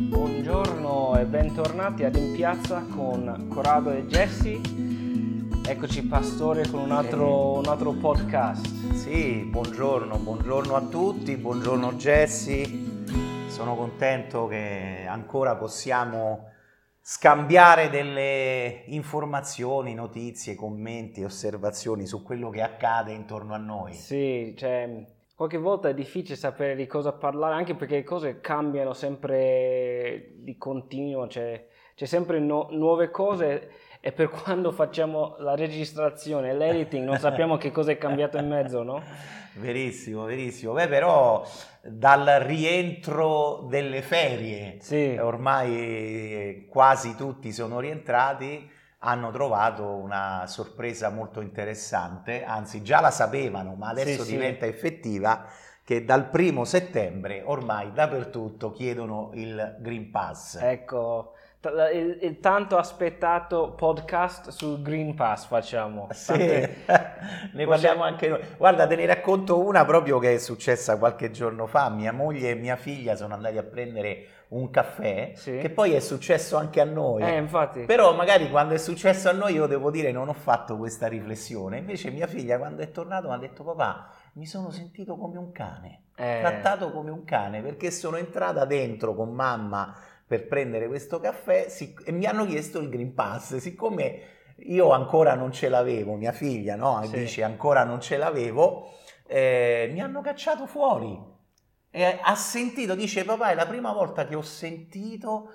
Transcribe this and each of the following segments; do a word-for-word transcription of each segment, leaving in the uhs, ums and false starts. Buongiorno e bentornati ad In Piazza con Corrado e Jesse. Eccoci pastore con un altro, un altro podcast. Sì, buongiorno, buongiorno a tutti, buongiorno Jesse. Sono contento che ancora possiamo scambiare delle informazioni, notizie, commenti, osservazioni su quello che accade intorno a noi. Sì, cioè qualche volta è difficile sapere di cosa parlare, anche perché le cose cambiano sempre di continuo, cioè c'è sempre no, nuove cose, e per quando facciamo la registrazione, l'editing, non sappiamo che cosa è cambiato in mezzo, no? Verissimo, verissimo. Beh, però dal rientro delle ferie, sì, ormai quasi tutti sono rientrati, hanno trovato una sorpresa molto interessante, anzi già la sapevano, ma adesso sì, diventa sì. effettiva, che dal primo settembre ormai dappertutto chiedono il Green Pass. Ecco, t- il, il tanto aspettato podcast sul Green Pass facciamo. Sì, Tante... ne parliamo anche noi. Guarda, te ne racconto una proprio che è successa qualche giorno fa. Mia moglie e mia figlia sono andati a prendere un caffè, sì, che poi è successo anche a noi, eh, infatti. Però magari quando è successo a noi io devo dire non ho fatto questa riflessione, invece mia figlia quando è tornata mi ha detto: papà, mi sono sentito come un cane, eh. trattato come un cane, perché sono entrata dentro con mamma per prendere questo caffè sic- e mi hanno chiesto il Green Pass, siccome io ancora non ce l'avevo, mia figlia, no? Sì, dice ancora non ce l'avevo, eh, mi hanno cacciato fuori. E ha sentito, dice papà, è la prima volta che ho sentito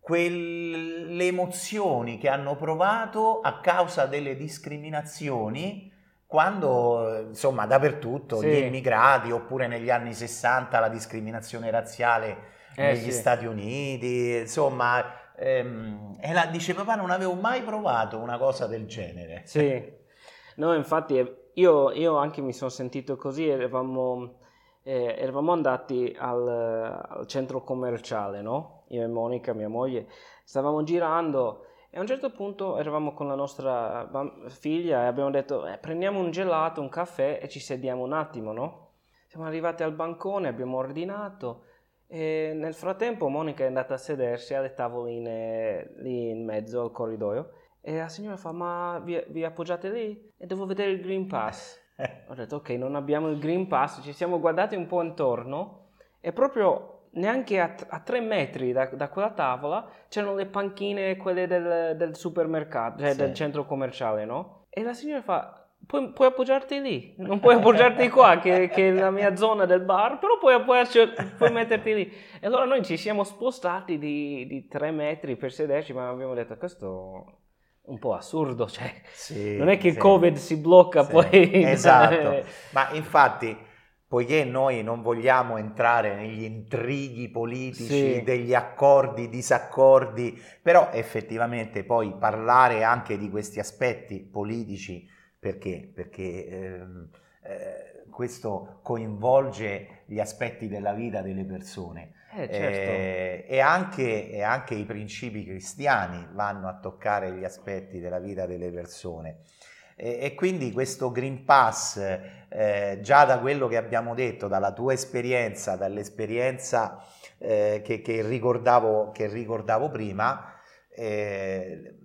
quelle emozioni che hanno provato a causa delle discriminazioni quando, insomma, dappertutto, sì, gli immigrati, oppure negli anni sessanta la discriminazione razziale eh, negli sì. Stati Uniti, insomma, ehm, e la, dice papà, non avevo mai provato una cosa del genere. Sì, no, infatti io, io anche mi sono sentito così, eravamo... Eh, eravamo andati al, al centro commerciale, no? Io e Monica, mia moglie, stavamo girando e a un certo punto eravamo con la nostra bamb- figlia e abbiamo detto eh, prendiamo un gelato, un caffè e ci sediamo un attimo, no? Siamo arrivati al bancone, abbiamo ordinato e nel frattempo Monica è andata a sedersi alle tavoline lì in mezzo al corridoio e la signora fa: ma vi, vi appoggiate lì? E devo vedere il Green Pass. Ho detto ok, non abbiamo il Green Pass, ci siamo guardati un po' intorno e proprio neanche a, t- a tre metri da, da quella tavola c'erano le panchine, quelle del, del supermercato, cioè sì, del centro commerciale, no? E la signora fa: Pu- puoi appoggiarti lì, non puoi appoggiarti qua che, che è la mia zona del bar, però puoi, puoi, puoi metterti lì. E allora noi ci siamo spostati di, di tre metri per sederci, ma abbiamo detto questo... un po' assurdo, cioè sì, non è che il sì, Covid si blocca sì, poi. Esatto, ma infatti poiché noi non vogliamo entrare negli intrighi politici, sì, degli accordi, disaccordi, però effettivamente poi parlare anche di questi aspetti politici, perché, perché ehm, eh, questo coinvolge gli aspetti della vita delle persone. Eh, certo. eh, e, anche, e anche i principi cristiani vanno a toccare gli aspetti della vita delle persone e, e quindi questo Green Pass, eh, già da quello che abbiamo detto, dalla tua esperienza, dall'esperienza eh, che, che, ricordavo, che ricordavo prima, eh,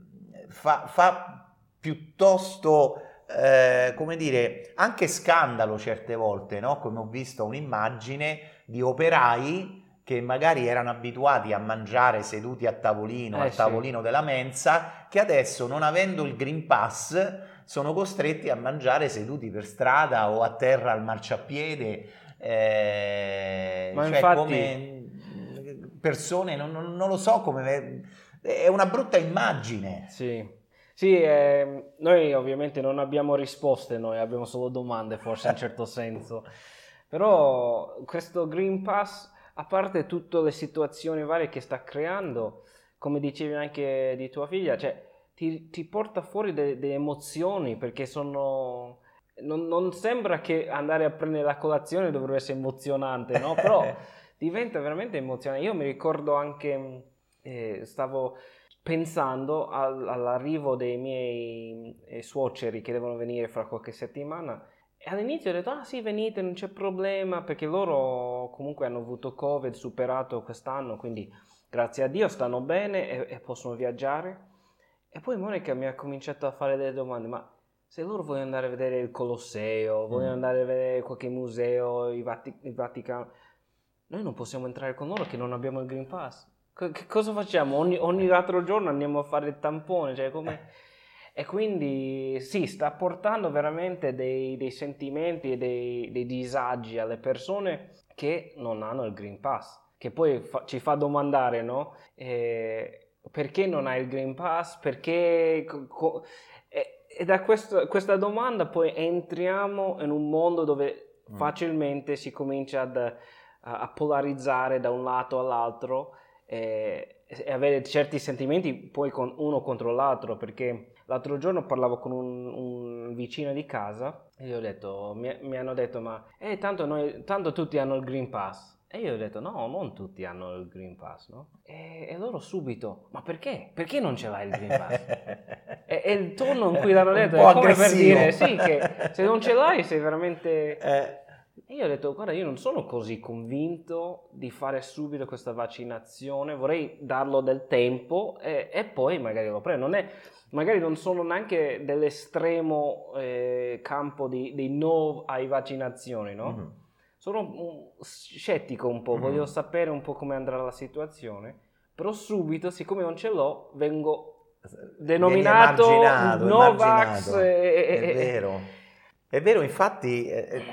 fa, fa piuttosto eh, come dire, anche scandalo certe volte, no? Come ho visto un'immagine di operai che magari erano abituati a mangiare seduti a tavolino, eh, al tavolino sì, della mensa, che adesso non avendo il Green Pass sono costretti a mangiare seduti per strada o a terra al marciapiede, eh, ma cioè infatti... come persone, non, non, non lo so come, è una brutta immagine. Sì, sì, eh, noi ovviamente non abbiamo risposte, noi abbiamo solo domande forse in certo senso, però questo Green Pass, a parte tutte le situazioni varie che sta creando, come dicevi anche di tua figlia, cioè ti, ti porta fuori delle de emozioni, perché sono non, non sembra che andare a prendere la colazione dovrebbe essere emozionante, no? Però diventa veramente emozionante. Io mi ricordo anche, eh, stavo pensando all'arrivo dei miei e suoceri che devono venire fra qualche settimana. E all'inizio ho detto, ah sì, venite, non c'è problema, perché loro comunque hanno avuto Covid, superato quest'anno, quindi grazie a Dio stanno bene e, e possono viaggiare. E poi Monica mi ha cominciato a fare delle domande, ma se loro vogliono andare a vedere il Colosseo, vogliono mm. andare a vedere qualche museo, il Vatic- Vaticano, noi non possiamo entrare con loro che non abbiamo il Green Pass. C- che cosa facciamo? Ogni, ogni altro giorno andiamo a fare il tampone, cioè come... E quindi sì, sta portando veramente dei, dei sentimenti e dei, dei disagi alle persone che non hanno il Green Pass, che poi fa, ci fa domandare, no? Eh, perché non hai il Green Pass, perché co- e, e da questo, questa domanda poi entriamo in un mondo dove facilmente mm. si comincia ad, a, a polarizzare da un lato all'altro e, e avere certi sentimenti poi con uno contro l'altro, perché l'altro giorno parlavo con un, un vicino di casa e gli ho detto, mi, mi hanno detto ma eh, tanto, noi, tanto tutti hanno il Green Pass. E io ho detto, no, non tutti hanno il Green Pass, no? E, e loro subito, ma perché? Perché non ce l'hai il Green Pass? e, e il tono in cui l'hanno detto è come aggressivo. Per dire, sì, che se non ce l'hai sei veramente... Eh. E io ho detto, guarda, io non sono così convinto di fare subito questa vaccinazione, vorrei darlo del tempo e, e poi magari lo prendo. Non è, magari non sono neanche dell'estremo eh, campo di, di no ai vaccinazioni, no? Mm-hmm. Sono scettico un po', mm. voglio sapere un po' come andrà la situazione, però subito, siccome non ce l'ho, vengo denominato Novax. È, è vero, è vero, infatti eh,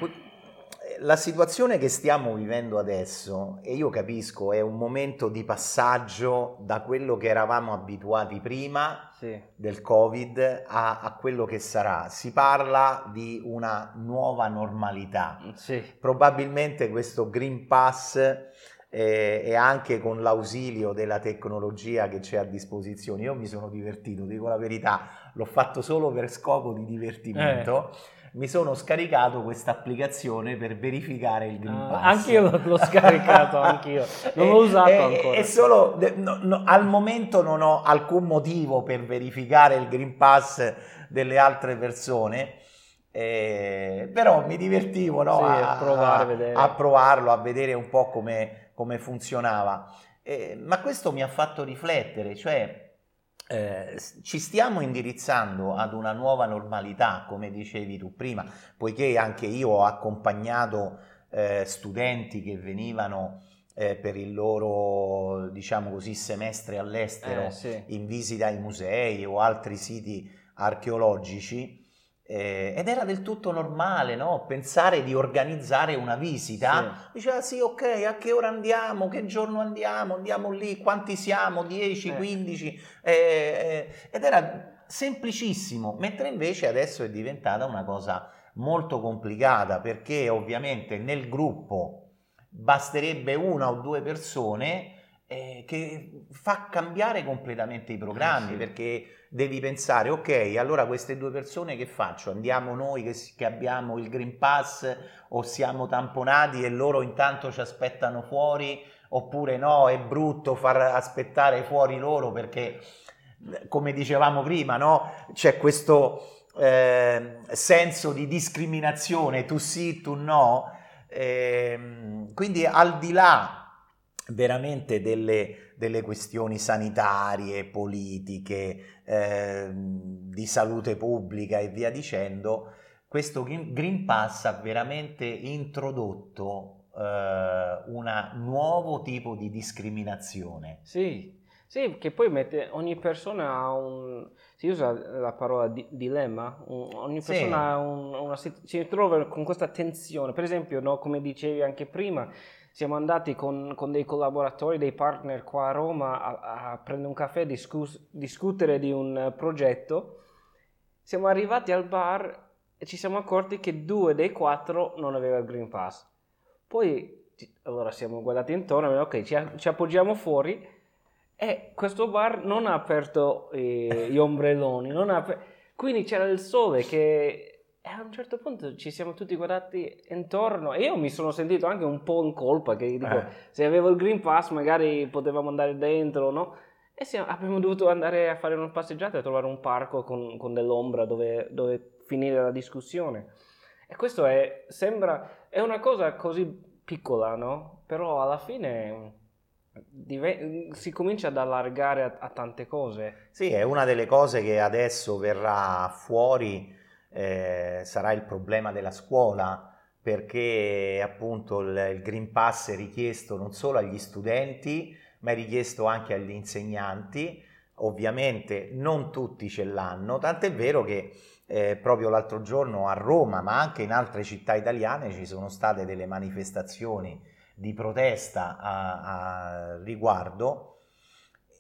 la situazione che stiamo vivendo adesso, e io capisco, è un momento di passaggio da quello che eravamo abituati prima sì. del Covid a, a quello che sarà. Si parla di una nuova normalità. Sì. Probabilmente questo Green Pass eh, e anche con l'ausilio della tecnologia che c'è a disposizione. Io mi sono divertito, dico la verità, l'ho fatto solo per scopo di divertimento. Eh. Mi sono scaricato questa applicazione per verificare il Green Pass. Ah, anche io l'ho scaricato, anch'io. Non l'ho usato e, ancora. E solo no, no, al momento non ho alcun motivo per verificare il Green Pass delle altre persone, eh, però mi divertivo no, sì, a, a, provare, a, a provarlo, a vedere un po' come, come funzionava. Eh, ma questo mi ha fatto riflettere, cioè... Eh, ci stiamo indirizzando ad una nuova normalità, come dicevi tu prima, poiché anche io ho accompagnato eh, studenti che venivano eh, per il loro, diciamo così, semestre all'estero eh, sì. in visita ai musei o altri siti archeologici eh, ed era del tutto normale, no? Pensare di organizzare una visita, sì. diceva sì, ok, a che ora andiamo, che giorno andiamo, andiamo lì, quanti siamo, dieci, quindici eh, eh, ed era semplicissimo, mentre invece adesso è diventata una cosa molto complicata, perché ovviamente nel gruppo basterebbe una o due persone eh, che fa cambiare completamente i programmi, sì. perché devi pensare, ok, allora queste due persone che faccio? Andiamo noi che, che abbiamo il Green Pass o siamo tamponati e loro intanto ci aspettano fuori, oppure no, è brutto far aspettare fuori loro perché, come dicevamo prima, no, c'è questo eh, senso di discriminazione, tu sì, tu no, eh, quindi al di là veramente delle, delle questioni sanitarie, politiche, eh, di salute pubblica e via dicendo, questo Green Pass ha veramente introdotto eh, un nuovo tipo di discriminazione. Sì, sì, che poi mette, ogni persona ha un... si usa la parola di, dilemma, un, ogni persona sì. ha un, una, si, si trova con questa tensione, per esempio, no, come dicevi anche prima, siamo andati con, con dei collaboratori, dei partner qua a Roma a, a prendere un caffè, discus- discutere di un progetto. Siamo arrivati al bar e ci siamo accorti che due dei quattro non aveva il Green Pass. Poi allora siamo guardati intorno, ok, ci, ci appoggiamo fuori e questo bar non ha aperto eh, gli ombrelloni, non ha aper- quindi c'era il sole che... E a un certo punto ci siamo tutti guardati intorno e io mi sono sentito anche un po' in colpa, che dico, eh. se avevo il Green Pass magari potevamo andare dentro, no? E sì, abbiamo dovuto andare a fare una passeggiata e trovare un parco con, con dell'ombra dove, dove finire la discussione. E questo è, sembra, è una cosa così piccola, no? Però alla fine diven- si comincia ad allargare a, a tante cose. Sì, è una delle cose che adesso verrà fuori, eh, sarà il problema della scuola, perché appunto il, il Green Pass è richiesto non solo agli studenti, ma è richiesto anche agli insegnanti. Ovviamente non tutti ce l'hanno, tant'è vero che eh, proprio l'altro giorno a Roma, ma anche in altre città italiane, ci sono state delle manifestazioni di protesta a, a riguardo.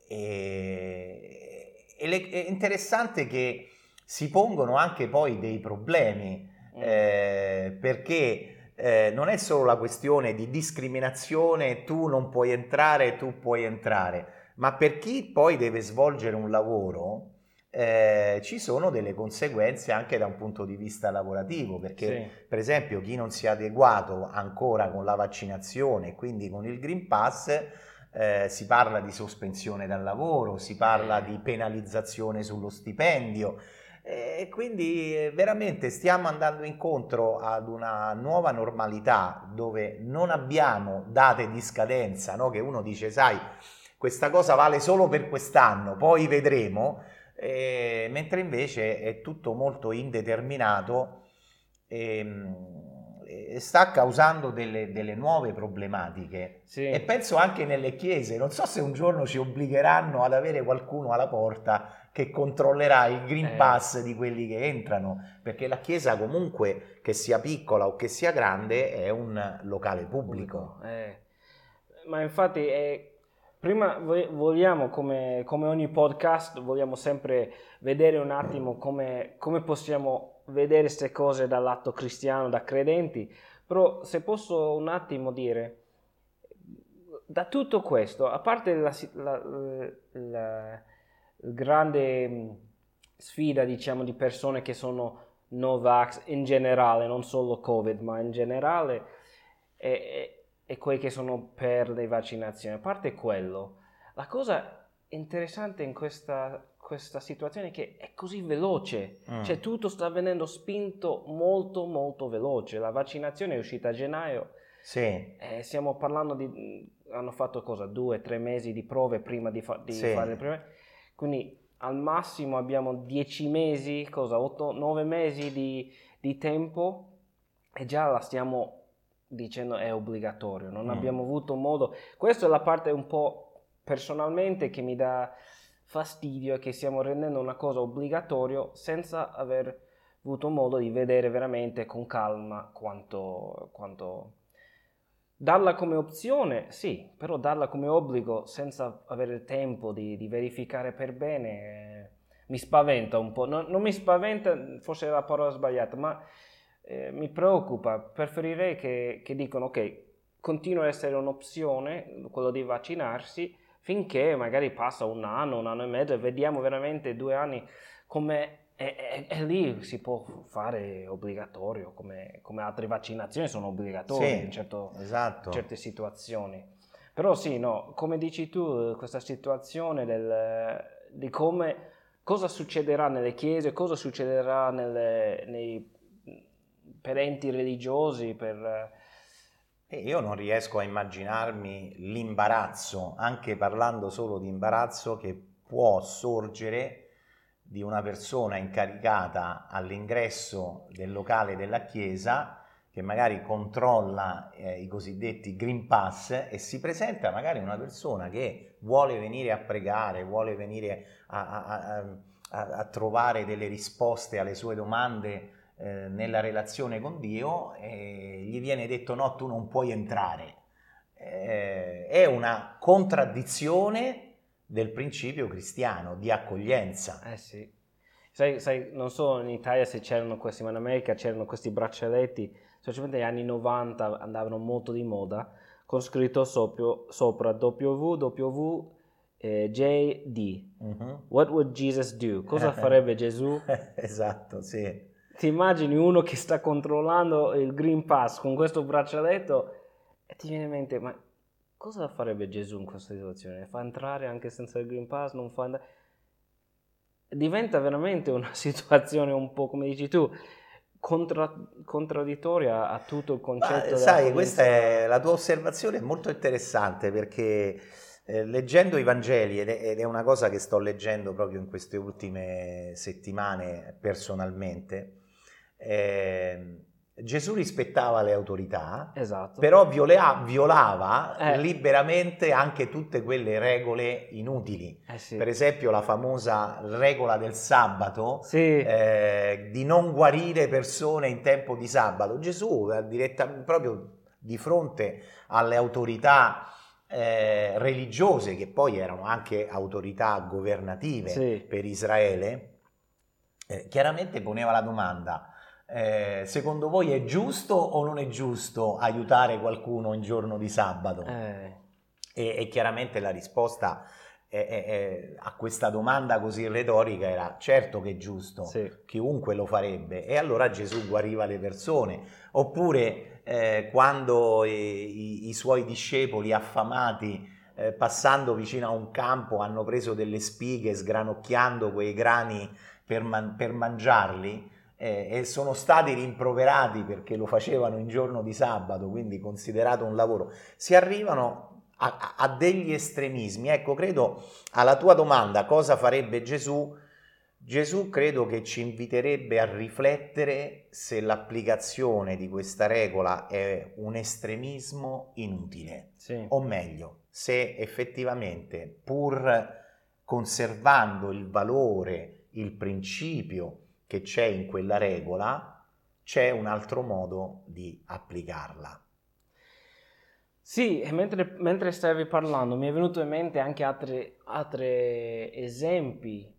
E, e le, è interessante che si pongono anche poi dei problemi, eh, perché Eh, non è solo la questione di discriminazione, tu non puoi entrare, tu puoi entrare, ma per chi poi deve svolgere un lavoro eh, ci sono delle conseguenze anche da un punto di vista lavorativo, perché sì. Per esempio chi non si è adeguato ancora con la vaccinazione, quindi con il Green Pass, eh, si parla di sospensione dal lavoro, si parla di penalizzazione sullo stipendio. E quindi veramente stiamo andando incontro ad una nuova normalità dove non abbiamo date di scadenza, no? Che uno dice, sai, questa cosa vale solo per quest'anno, poi vedremo, e, mentre invece è tutto molto indeterminato e, e sta causando delle, delle nuove problematiche. Sì. E penso anche nelle chiese, non so se un giorno ci obbligheranno ad avere qualcuno alla porta che controllerà il Green Pass eh. di quelli che entrano, perché la Chiesa comunque, che sia piccola o che sia grande, è un locale pubblico. Eh. Ma infatti, eh, prima vogliamo, come, come ogni podcast, vogliamo sempre vedere un attimo come, come possiamo vedere queste cose dal lato cristiano, da credenti, però se posso un attimo dire, da tutto questo, a parte la... la, la grande sfida, diciamo, di persone che sono no vax in generale, non solo Covid, ma in generale, e, e, e quelli che sono per le vaccinazioni. A parte quello, la cosa interessante in questa questa situazione è che è così veloce, mm. cioè tutto sta venendo spinto molto molto veloce. La vaccinazione è uscita a gennaio, sì. E stiamo parlando di, hanno fatto cosa, due tre mesi di prove prima di, fa, di sì. fare le prime. Quindi al massimo abbiamo dieci mesi, cosa, otto nove mesi di, di tempo e già la stiamo dicendo è obbligatorio, non mm. abbiamo avuto modo. Questa è la parte un po' personalmente che mi dà fastidio, che stiamo rendendo una cosa obbligatoria senza aver avuto modo di vedere veramente con calma quanto... quanto... Darla come opzione, sì, però darla come obbligo senza avere il tempo di, di verificare per bene eh, mi spaventa un po'. Non, non mi spaventa, forse è la parola sbagliata, ma eh, mi preoccupa. Preferirei che, che dicano ok, continua ad essere un'opzione quello di vaccinarsi finché magari passa un anno, un anno e mezzo e vediamo veramente due anni come... E, e, e lì si può fare obbligatorio, come, come altre vaccinazioni sono obbligatorie, sì, in certo, esatto. certe situazioni. Però sì, no, come dici tu, questa situazione del, di come, cosa succederà nelle chiese, cosa succederà nelle, nei, per enti religiosi, per... Io non riesco a immaginarmi l'imbarazzo, anche parlando solo di imbarazzo, che può sorgere di una persona incaricata all'ingresso del locale della chiesa che magari controlla eh, i cosiddetti Green Pass, e si presenta magari una persona che vuole venire a pregare, vuole venire a, a, a, a trovare delle risposte alle sue domande eh, nella relazione con Dio, e gli viene detto no, tu non puoi entrare. Eh, è una contraddizione del principio cristiano di accoglienza. Eh sì. Sai, sai, non solo in Italia se c'erano questi, ma in America c'erano questi braccialetti, specialmente negli anni novanta andavano molto di moda, con scritto sopio, sopra W W J D. Mm-hmm. What would Jesus do? Cosa farebbe Gesù? Esatto, sì. Ti immagini uno che sta controllando il Green Pass con questo braccialetto e ti viene in mente, ma cosa farebbe Gesù in questa situazione? Fa entrare anche senza il Green Pass? Non fa andare? Diventa veramente una situazione un po', come dici tu, contra- contraddittoria a tutto il concetto. Ma, sai, politica. Questa è la tua osservazione, è molto interessante, perché eh, leggendo i Vangeli, ed è, ed è una cosa che sto leggendo proprio in queste ultime settimane personalmente, eh, Gesù rispettava le autorità, esatto, però viola, violava eh. liberamente anche tutte quelle regole inutili. Eh sì. Per esempio la famosa regola del sabato, sì, eh, di non guarire persone in tempo di sabato. Gesù, diretta, proprio di fronte alle autorità eh, religiose, che poi erano anche autorità governative, sì, per Israele, eh, chiaramente poneva la domanda: Eh, secondo voi è giusto o non è giusto aiutare qualcuno in giorno di sabato? Eh. E, e chiaramente la risposta è, è, è, a questa domanda così retorica era: certo che è giusto, sì, chiunque lo farebbe. E allora Gesù guariva le persone. Oppure eh, quando i, i suoi discepoli affamati, eh, passando vicino a un campo, hanno preso delle spighe, sgranocchiando quei grani per, man- per mangiarli, e sono stati rimproverati perché lo facevano in giorno di sabato, quindi considerato un lavoro. Si arrivano a, a degli estremismi. Ecco, credo alla tua domanda, cosa farebbe Gesù? Gesù credo che ci inviterebbe a riflettere se l'applicazione di questa regola è un estremismo inutile, sì, o meglio, se effettivamente, pur conservando il valore, il principio che c'è in quella regola, c'è un altro modo di applicarla. Sì, e mentre, mentre stavi parlando mi è venuto in mente anche altri, altri esempi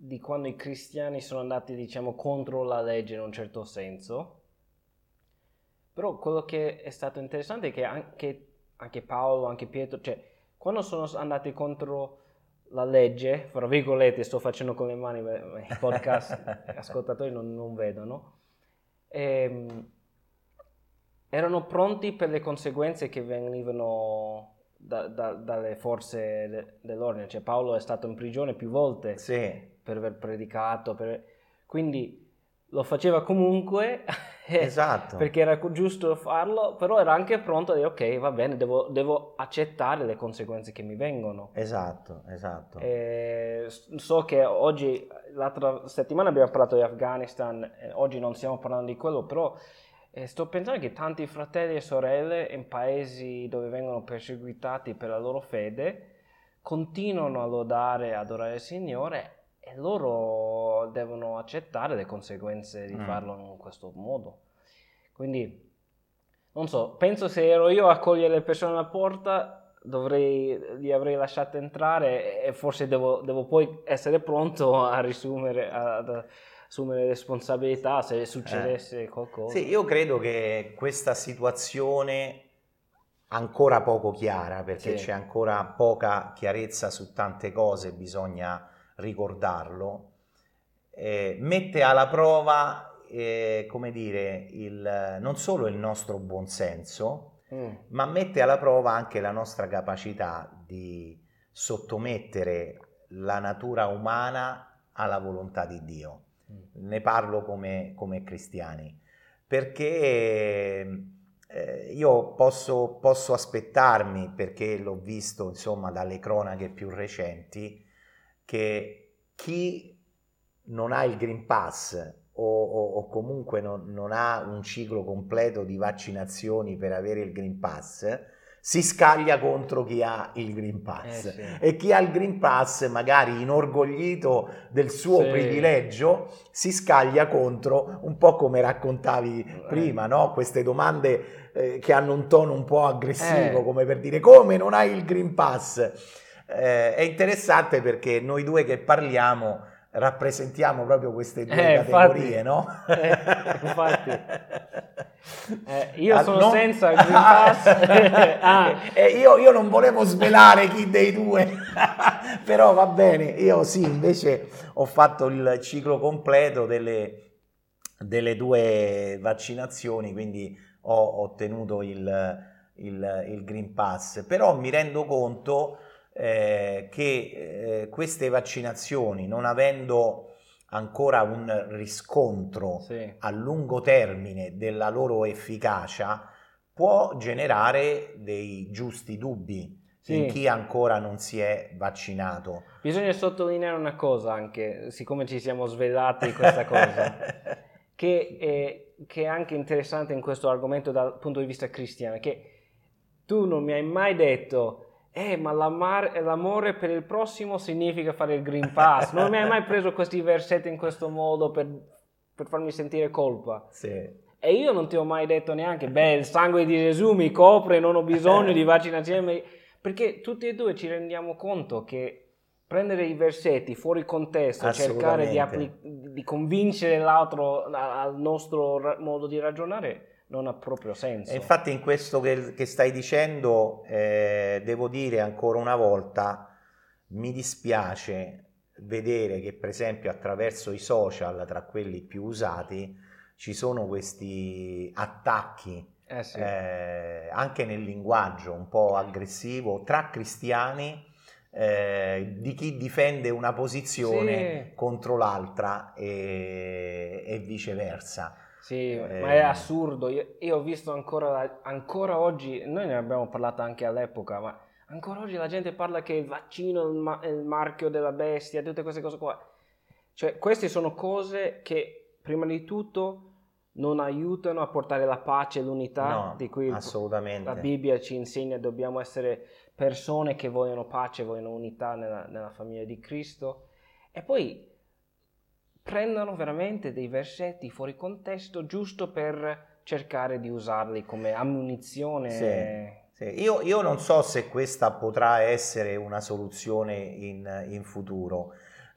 di quando i cristiani sono andati, diciamo, contro la legge in un certo senso. Però quello che è stato interessante è che anche, anche Paolo, anche Pietro, cioè, quando sono andati contro la legge, fra virgolette, sto facendo con le mani, i podcast ascoltatori non, non vedono, e, erano pronti per le conseguenze che venivano da, da, dalle forze de, dell'ordine. Cioè Paolo è stato in prigione più volte, sì, per aver predicato, per, quindi lo faceva comunque, esatto, perché era giusto farlo, però era anche pronto a dire: ok, va bene, devo, devo accettare le conseguenze che mi vengono. Esatto, esatto. E so che oggi, l'altra settimana abbiamo parlato di Afghanistan, oggi non stiamo parlando di quello, però eh, sto pensando che tanti fratelli e sorelle in paesi dove vengono perseguitati per la loro fede continuano a lodare, ad adorare il Signore, e loro devono accettare le conseguenze di mm. farlo in questo modo. Quindi non so, penso se ero io a cogliere le persone alla porta, dovrei, li avrei lasciate entrare, e forse devo, devo poi essere pronto a riassumere, ad assumere responsabilità se succedesse eh. qualcosa. Sì, io credo che questa situazione ancora poco chiara, perché sì, c'è ancora poca chiarezza su tante cose, bisogna ricordarlo, eh, mette alla prova, eh, come dire, il, non solo il nostro buonsenso, mm. ma mette alla prova anche la nostra capacità di sottomettere la natura umana alla volontà di Dio. Mm. Ne parlo come, come cristiani, perché eh, io posso, posso aspettarmi, perché l'ho visto, insomma, dalle cronache più recenti, che chi non ha il Green Pass o, o, o comunque non, non ha un ciclo completo di vaccinazioni per avere il Green Pass, si scaglia contro chi ha il Green Pass. Eh, sì. E chi ha il Green Pass, magari inorgoglito del suo, sì, privilegio, si scaglia contro, un po' come raccontavi prima, no? Queste domande eh, che hanno un tono un po' aggressivo, eh. come per dire: come non hai il Green Pass? Eh, è interessante perché noi due che parliamo rappresentiamo proprio queste due eh, categorie, infatti, no? Eh, infatti, eh, io sono ah, non... senza Green Pass. ah. eh, io, io non volevo svelare chi dei due, però va bene. Io sì, invece ho fatto il ciclo completo delle, delle due vaccinazioni, quindi ho ottenuto il il, il Green Pass, però mi rendo conto eh, che eh, queste vaccinazioni, non avendo ancora un riscontro sì. a lungo termine della loro efficacia, può generare dei giusti dubbi sì. in chi ancora non si è vaccinato. Bisogna sottolineare una cosa anche, siccome ci siamo svelati questa cosa, che, è, che è anche interessante in questo argomento dal punto di vista cristiano, che tu non mi hai mai detto eh ma l'amar, l'amore per il prossimo significa fare il Green Pass, non mi hai mai preso questi versetti in questo modo per, per farmi sentire colpa. Sì. E io non ti ho mai detto neanche, beh, il sangue di Gesù mi copre, non ho bisogno di vaccinazione, perché tutti e due ci rendiamo conto che prendere i versetti fuori contesto, cercare di, appli- di convincere l'altro al nostro ra- modo di ragionare, non ha proprio senso. E infatti in questo che, che stai dicendo, eh, devo dire ancora una volta, mi dispiace vedere che per esempio attraverso i social, tra quelli più usati, ci sono questi attacchi eh sì. eh, anche nel linguaggio un po' aggressivo tra cristiani eh, di chi difende una posizione sì. contro l'altra e, e viceversa. Sì, eh, ma è assurdo. Io, io ho visto ancora, ancora oggi, noi ne abbiamo parlato anche all'epoca, ma ancora oggi la gente parla che il vaccino, il, ma- il marchio della bestia, tutte queste cose qua. Cioè, queste sono cose che prima di tutto non aiutano a portare la pace e l'unità no, di cui assolutamente. La Bibbia ci insegna, dobbiamo essere persone che vogliono pace, vogliono unità nella, nella famiglia di Cristo. E poi prendono veramente dei versetti fuori contesto giusto per cercare di usarli come ammunizione. Sì, sì. Io, io non so se questa potrà essere una soluzione in, in futuro,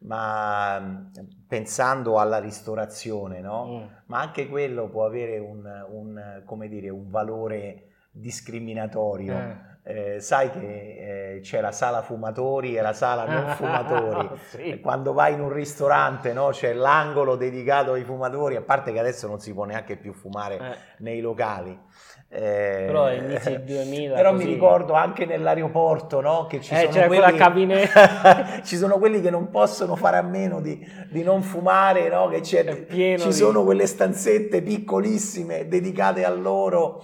ma pensando alla ristorazione, no? Mm. Ma anche quello può avere un, un, come dire, un valore discriminatorio. Eh. Eh, sai che eh, c'è la sala fumatori e la sala non fumatori. Sì. Quando vai in un ristorante, no? C'è l'angolo dedicato ai fumatori, a parte che adesso non si può neanche più fumare eh. nei locali. Eh, però inizio duemila, però così. Mi ricordo anche nell'aeroporto, no? Che ci, eh, sono quelli... cabine... ci sono quelli che non possono fare a meno di, di non fumare, no? Che c'è... ci di... sono quelle stanzette piccolissime dedicate a loro.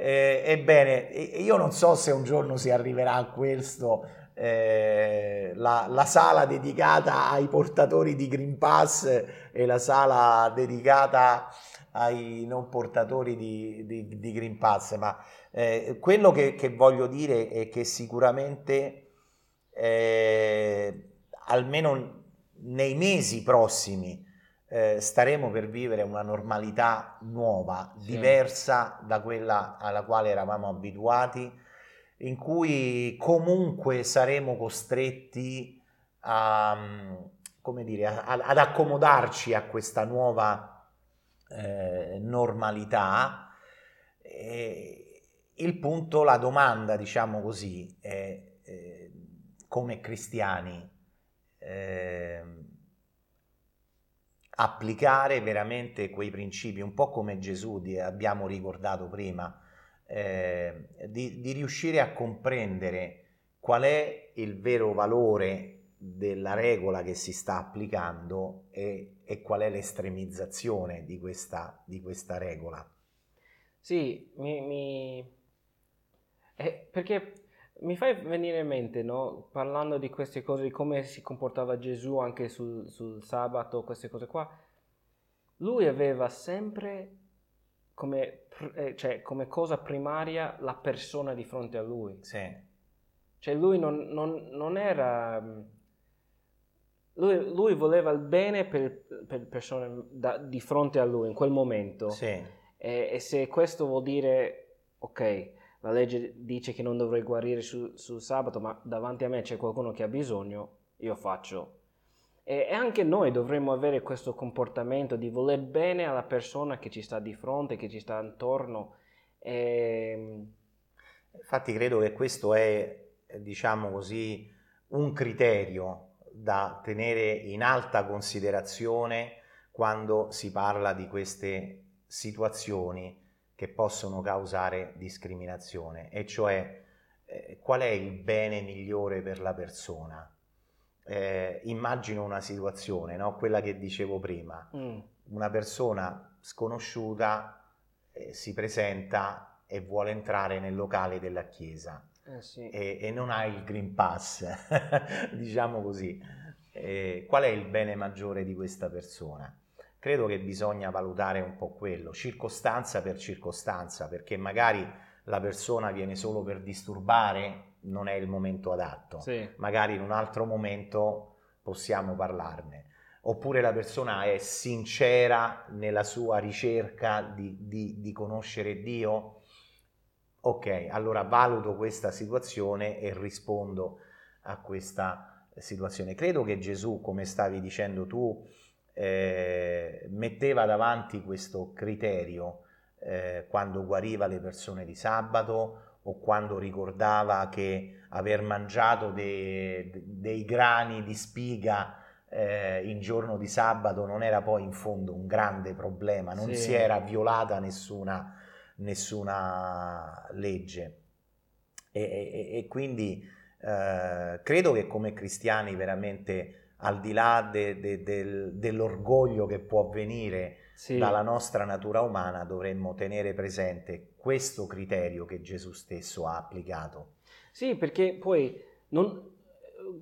Eh, ebbene, io non so se un giorno si arriverà a questo, eh, la, la sala dedicata ai portatori di Green Pass e la sala dedicata ai non portatori di, di, di Green Pass, ma eh, quello che, che voglio dire è che sicuramente eh, almeno nei mesi prossimi eh, staremo per vivere una normalità nuova, sì. diversa da quella alla quale eravamo abituati, in cui comunque saremo costretti a, come dire, a, ad accomodarci a questa nuova Eh, normalità. Eh, il punto, la domanda, diciamo così, è eh, come cristiani eh, applicare veramente quei principi, un po' come Gesù di, abbiamo ricordato prima, eh, di, di riuscire a comprendere qual è il vero valore della regola che si sta applicando e e qual è l'estremizzazione di questa, di questa regola. Sì, mi, mi... Eh, perché mi fai venire in mente, no? Parlando di queste cose, di come si comportava Gesù anche sul, sul sabato, queste cose qua, lui aveva sempre come, eh, cioè, come cosa primaria la persona di fronte a lui. Sì. Cioè lui non, non, non era... Lui, lui voleva il bene per, per persone da, di fronte a lui in quel momento. Sì. E, e se questo vuol dire, ok, la legge dice che non dovrei guarire su, sul sabato, ma davanti a me c'è qualcuno che ha bisogno, io faccio. E, e anche noi dovremmo avere questo comportamento di voler bene alla persona che ci sta di fronte, che ci sta intorno. E... Infatti credo che questo è, diciamo così, un criterio da tenere in alta considerazione quando si parla di queste situazioni che possono causare discriminazione, e cioè eh, qual è il bene migliore per la persona. Eh, immagino una situazione, no? Quella che dicevo prima, mm. una persona sconosciuta eh, si presenta e vuole entrare nel locale della chiesa eh sì. e, e non ha il Green Pass, diciamo così. Eh, qual è il bene maggiore di questa persona? Credo che bisogna valutare un po' quello, circostanza per circostanza, perché magari la persona viene solo per disturbare, non è il momento adatto, sì. magari in un altro momento possiamo parlarne, oppure la persona è sincera nella sua ricerca di, di, di conoscere Dio. Ok, allora valuto questa situazione e rispondo a questa situazione. Credo che Gesù, come stavi dicendo tu, eh, metteva davanti questo criterio eh, quando guariva le persone di sabato, o quando ricordava che aver mangiato de, de, dei grani di spiga eh, in giorno di sabato non era poi in fondo un grande problema, non sì. si era violata nessuna, nessuna legge. E, e, e quindi eh, credo che come cristiani veramente, al di là de, de, del, dell'orgoglio che può venire sì. dalla nostra natura umana, dovremmo tenere presente questo criterio che Gesù stesso ha applicato. Sì, perché poi non,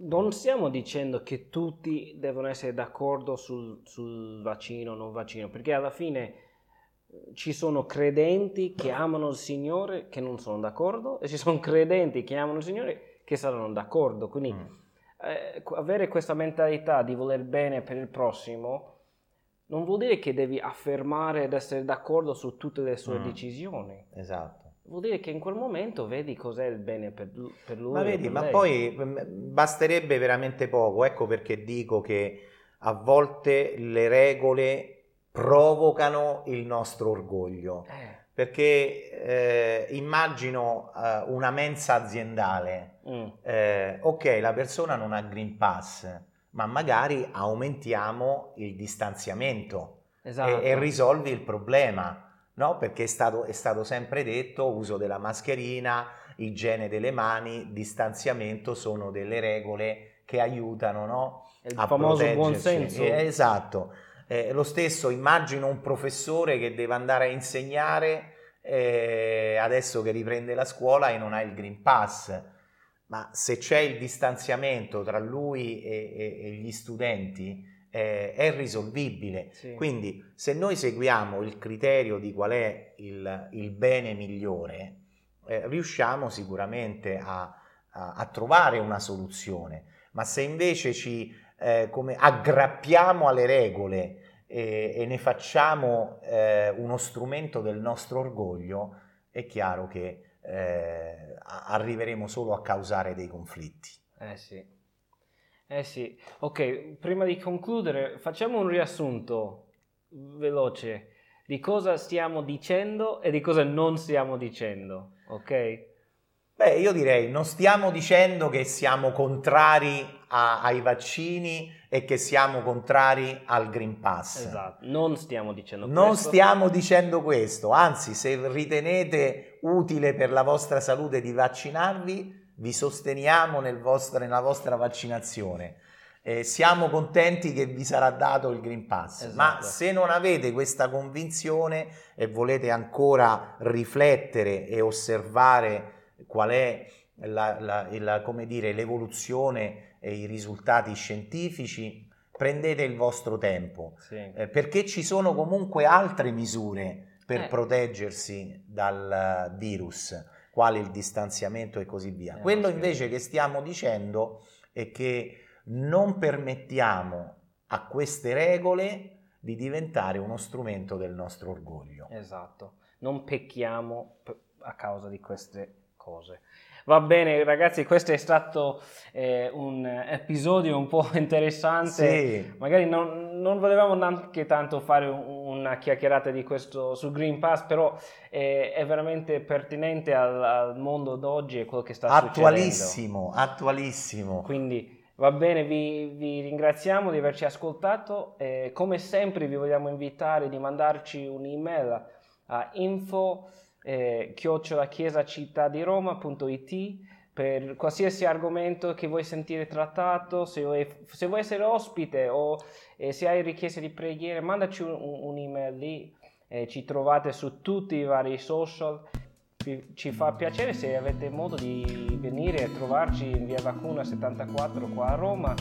non stiamo dicendo che tutti devono essere d'accordo sul, sul vaccino o non vaccino, perché alla fine ci sono credenti che amano il Signore che non sono d'accordo, e ci sono credenti che amano il Signore che saranno d'accordo. Quindi mm. eh, avere questa mentalità di voler bene per il prossimo non vuol dire che devi affermare ed essere d'accordo su tutte le sue mm. decisioni. Esatto. Vuol dire che in quel momento vedi cos'è il bene per lui. Ma vedi, ma poi basterebbe veramente poco. Ecco perché dico che a volte le regole provocano il nostro orgoglio. Eh. Perché eh, immagino eh, una mensa aziendale. Mm. Eh, ok, la persona non ha Green Pass, ma magari aumentiamo il distanziamento esatto. e, e risolvi il problema, no? Perché è stato, è stato sempre detto: uso della mascherina, igiene delle mani, distanziamento sono delle regole che aiutano, no? Il a famoso proteggersi. Buonsenso. Eh, esatto. Eh, lo stesso, immagino un professore che deve andare a insegnare eh, adesso che riprende la scuola e non ha il Green Pass. Ma se c'è il distanziamento tra lui e, e, e gli studenti eh, è risolvibile. Sì. Quindi se noi seguiamo il criterio di qual è il, il bene migliore, eh, riusciamo sicuramente a, a, a trovare una soluzione. Ma se invece ci eh, come aggrappiamo alle regole e, e ne facciamo eh, uno strumento del nostro orgoglio, è chiaro che Eh, arriveremo solo a causare dei conflitti. Eh sì, eh sì. Ok, prima di concludere facciamo un riassunto veloce di cosa stiamo dicendo e di cosa non stiamo dicendo, ok? Beh, io direi non stiamo dicendo che siamo contrari a, ai vaccini e che siamo contrari al Green Pass. Esatto, non stiamo dicendo questo. Non stiamo dicendo questo, anzi, se ritenete utile per la vostra salute di vaccinarvi, vi sosteniamo nel vostro, nella vostra vaccinazione. Eh, siamo contenti che vi sarà dato il Green Pass, esatto. ma se non avete questa convinzione e volete ancora riflettere e osservare qual è la, la, la, come dire, l'evoluzione e i risultati scientifici, prendete il vostro tempo, sì. eh, perché ci sono comunque altre misure per eh. proteggersi dal virus, quale il distanziamento e così via. Eh, Quello invece sì. che stiamo dicendo è che non permettiamo a queste regole di diventare uno strumento del nostro orgoglio. Esatto, non pecchiamo a causa di queste cose. Va bene ragazzi, questo è stato eh, un episodio un po' interessante, sì. magari non, non volevamo neanche tanto fare una chiacchierata di questo su Green Pass, però eh, è veramente pertinente al, al mondo d'oggi e quello che sta attualissimo, succedendo. Attualissimo. Quindi va bene, vi, vi ringraziamo di averci ascoltato, eh, come sempre vi vogliamo invitare di mandarci un'email a info eh, chiocciola chiesa città di Roma punto it per qualsiasi argomento che vuoi sentire trattato. Se vuoi, se vuoi essere ospite o eh, se hai richieste di preghiere, mandaci un, un'email lì. Eh, ci trovate su tutti i vari social. Ci fa piacere se avete modo di venire a trovarci in via Vacuna settantaquattro qua a Roma,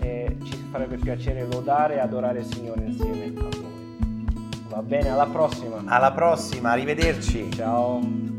e ci farebbe piacere lodare e adorare il Signore insieme a voi. Va bene, alla prossima. Alla prossima, arrivederci. Ciao.